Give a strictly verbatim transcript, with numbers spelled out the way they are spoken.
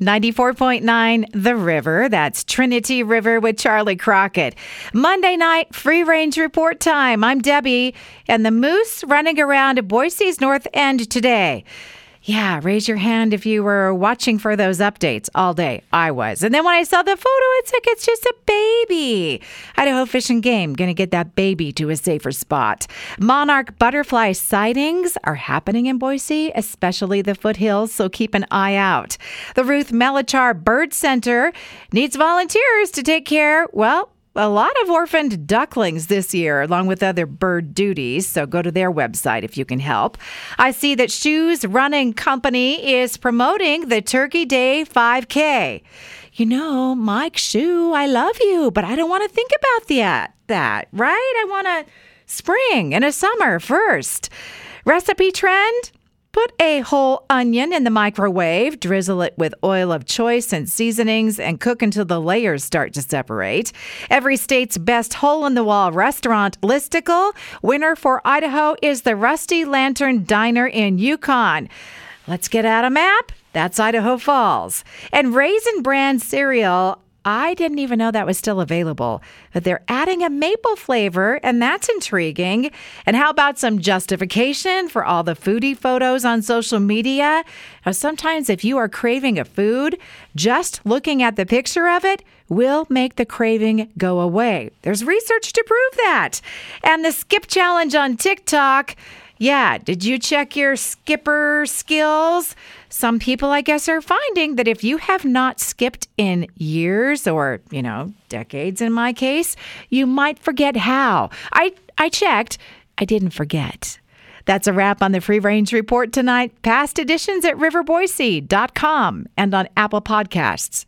ninety-four point nine The River. That's Trinity River with Charlie Crockett. Monday night, free range report time. I'm Debbie, and the moose running around Boise's North End today. Yeah, raise your hand if you were watching for those updates all day. I was. And then when I saw the photo, it's like, it's just a baby. Idaho Fish and Game, going to get that baby to a safer spot. Monarch butterfly sightings are happening in Boise, especially the foothills, so keep an eye out. The Ruth Melichar Bird Center needs volunteers to take care, well, a lot of orphaned ducklings this year, along with other bird duties, so go to their website if you can help. I see that Shoes Running Company is promoting the Turkey Day five K. You know, Mike Shoe, I love you, but I don't want to think about that, that, right? I want a spring and a summer first. Recipe trend? Put a whole onion in the microwave, drizzle it with oil of choice and seasonings, and cook until the layers start to separate. Every state's best hole-in-the-wall restaurant listicle. Winner for Idaho is the Rusty Lantern Diner in Yukon. Let's get out a map. That's Idaho Falls. And Raisin Bran cereal, I didn't even know that was still available, but they're adding a maple flavor, and that's intriguing. And how about some justification for all the foodie photos on social media? Now, sometimes if you are craving a food, just looking at the picture of it will make the craving go away. There's research to prove that. And the skip challenge on TikTok. Yeah, did you check your skipper skills? Some people, I guess, are finding that if you have not skipped in years or, you know, decades in my case, you might forget how. I, I checked. I didn't forget. That's a wrap on the Free Range Report tonight. Past editions at river boise dot com and on Apple Podcasts.